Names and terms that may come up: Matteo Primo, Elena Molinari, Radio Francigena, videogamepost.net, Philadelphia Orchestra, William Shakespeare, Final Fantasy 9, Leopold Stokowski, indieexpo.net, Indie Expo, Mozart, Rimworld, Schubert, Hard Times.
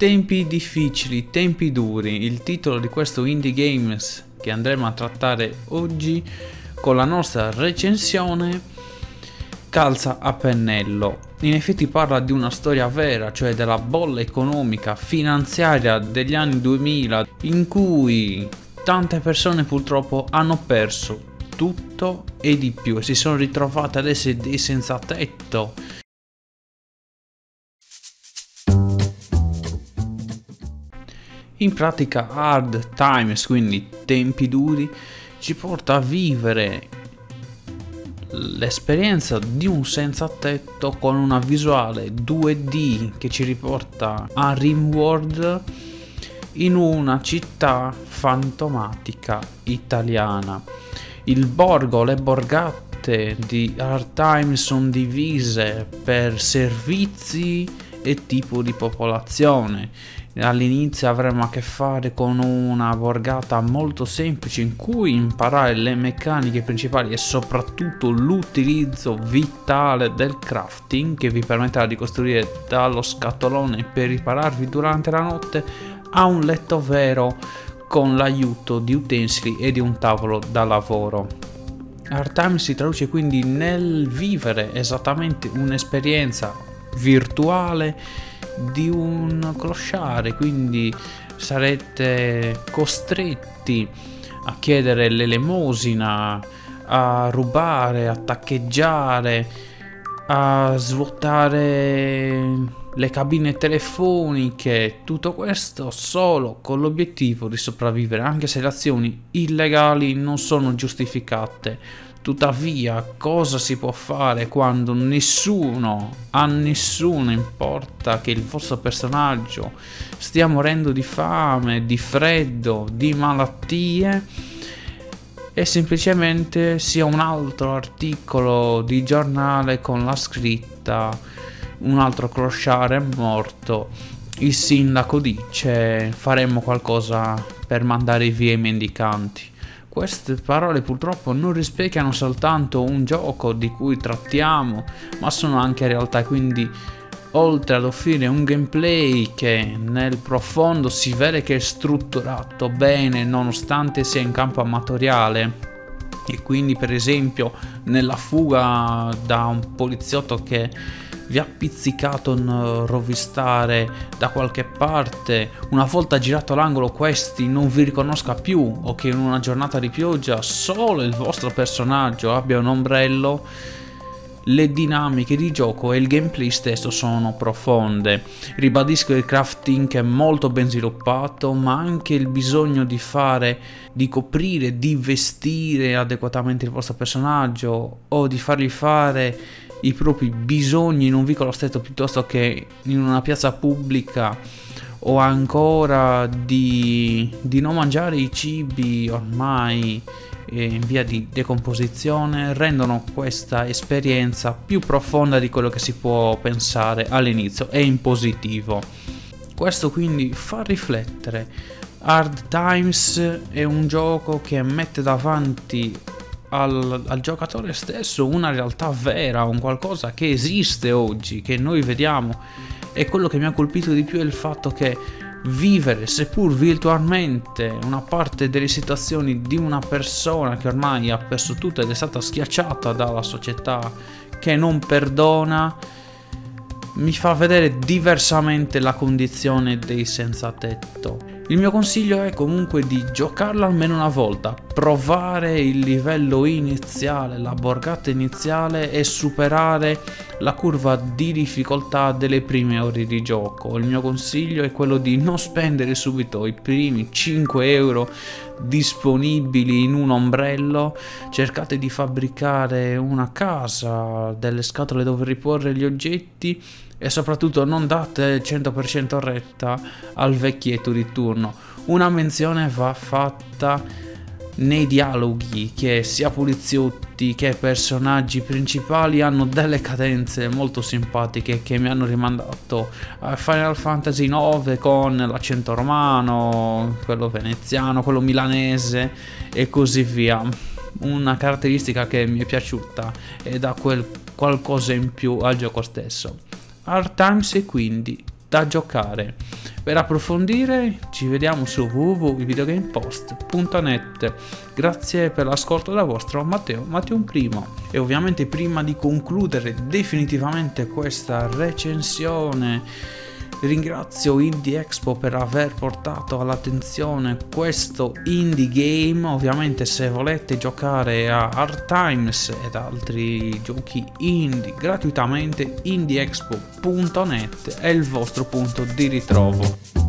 Tempi difficili, tempi duri, il titolo di questo Indie Games che andremo a trattare oggi con la nostra recensione calza a pennello. In effetti parla di una storia vera, cioè della bolla economica finanziaria degli anni 2000 in cui tante persone purtroppo hanno perso tutto e di più e si sono ritrovate ad essere dei senza tetto. In pratica Hard Times, quindi tempi duri, ci porta a vivere l'esperienza di un senzatetto con una visuale 2D che ci riporta a Rimworld in una città fantomatica italiana. Il borgo, le borgate di Hard Times sono divise per servizi e tipo di popolazione. All'inizio avremo a che fare con una borgata molto semplice in cui imparare le meccaniche principali e soprattutto l'utilizzo vitale del crafting, che vi permetterà di costruire dallo scatolone per ripararvi durante la notte a un letto vero con l'aiuto di utensili e di un tavolo da lavoro. Hard Times si traduce quindi nel vivere esattamente un'esperienza virtuale di un clochard, quindi sarete costretti a chiedere l'elemosina, a rubare, a taccheggiare, a svuotare le cabine telefoniche, tutto questo solo con l'obiettivo di sopravvivere, anche se le azioni illegali non sono giustificate. Tuttavia, cosa si può fare quando a nessuno importa che il vostro personaggio stia morendo di fame, di freddo, di malattie e semplicemente sia un altro articolo di giornale con la scritta "un altro clochard è morto, il sindaco dice faremo qualcosa per mandare via i mendicanti". Queste parole purtroppo non rispecchiano soltanto un gioco di cui trattiamo, ma sono anche realtà, quindi oltre ad offrire un gameplay che nel profondo si vede che è strutturato bene nonostante sia in campo amatoriale, e quindi per esempio nella fuga da un poliziotto che vi ha pizzicato un rovistare da qualche parte, una volta girato l'angolo questi non vi riconosca più, o che in una giornata di pioggia solo il vostro personaggio abbia un ombrello, le dinamiche di gioco e il gameplay stesso sono profonde. Ribadisco il crafting che è molto ben sviluppato, ma anche il bisogno di coprire, di vestire adeguatamente il vostro personaggio o di fargli fare i propri bisogni in un vicolo stretto piuttosto che in una piazza pubblica, o ancora di non mangiare i cibi ormai in via di decomposizione, rendono questa esperienza più profonda di quello che si può pensare all'inizio e in positivo. Questo quindi fa riflettere. Hard Times è un gioco che mette davanti al giocatore stesso una realtà vera, un qualcosa che esiste oggi, che noi vediamo, e quello che mi ha colpito di più è il fatto che vivere, seppur virtualmente, una parte delle situazioni di una persona che ormai ha perso tutto ed è stata schiacciata dalla società che non perdona, mi fa vedere diversamente la condizione dei senza tetto. Il mio consiglio è comunque di giocarlo almeno una volta, provare il livello iniziale, la borgata iniziale e superare la curva di difficoltà delle prime ore di gioco. Il mio consiglio è quello di non spendere subito i primi 5 euro disponibili in un ombrello, cercate di fabbricare una casa, delle scatole dove riporre gli oggetti e soprattutto non date 100% retta al vecchietto di turno. Una menzione va fatta nei dialoghi, che sia poliziotti che personaggi principali hanno delle cadenze molto simpatiche che mi hanno rimandato a Final Fantasy 9 con l'accento romano, quello veneziano, quello milanese e così via. Una caratteristica che mi è piaciuta e dà quel qualcosa in più al gioco stesso. Hard Times è quindi da giocare. Per approfondire ci vediamo su www.videogamepost.net. Grazie per l'ascolto da vostro Matteo Primo. E ovviamente prima di concludere definitivamente questa recensione ringrazio Indie Expo per aver portato all'attenzione questo indie game. Ovviamente se volete giocare a Hard Times ed altri giochi indie gratuitamente, indieexpo.net è il vostro punto di ritrovo.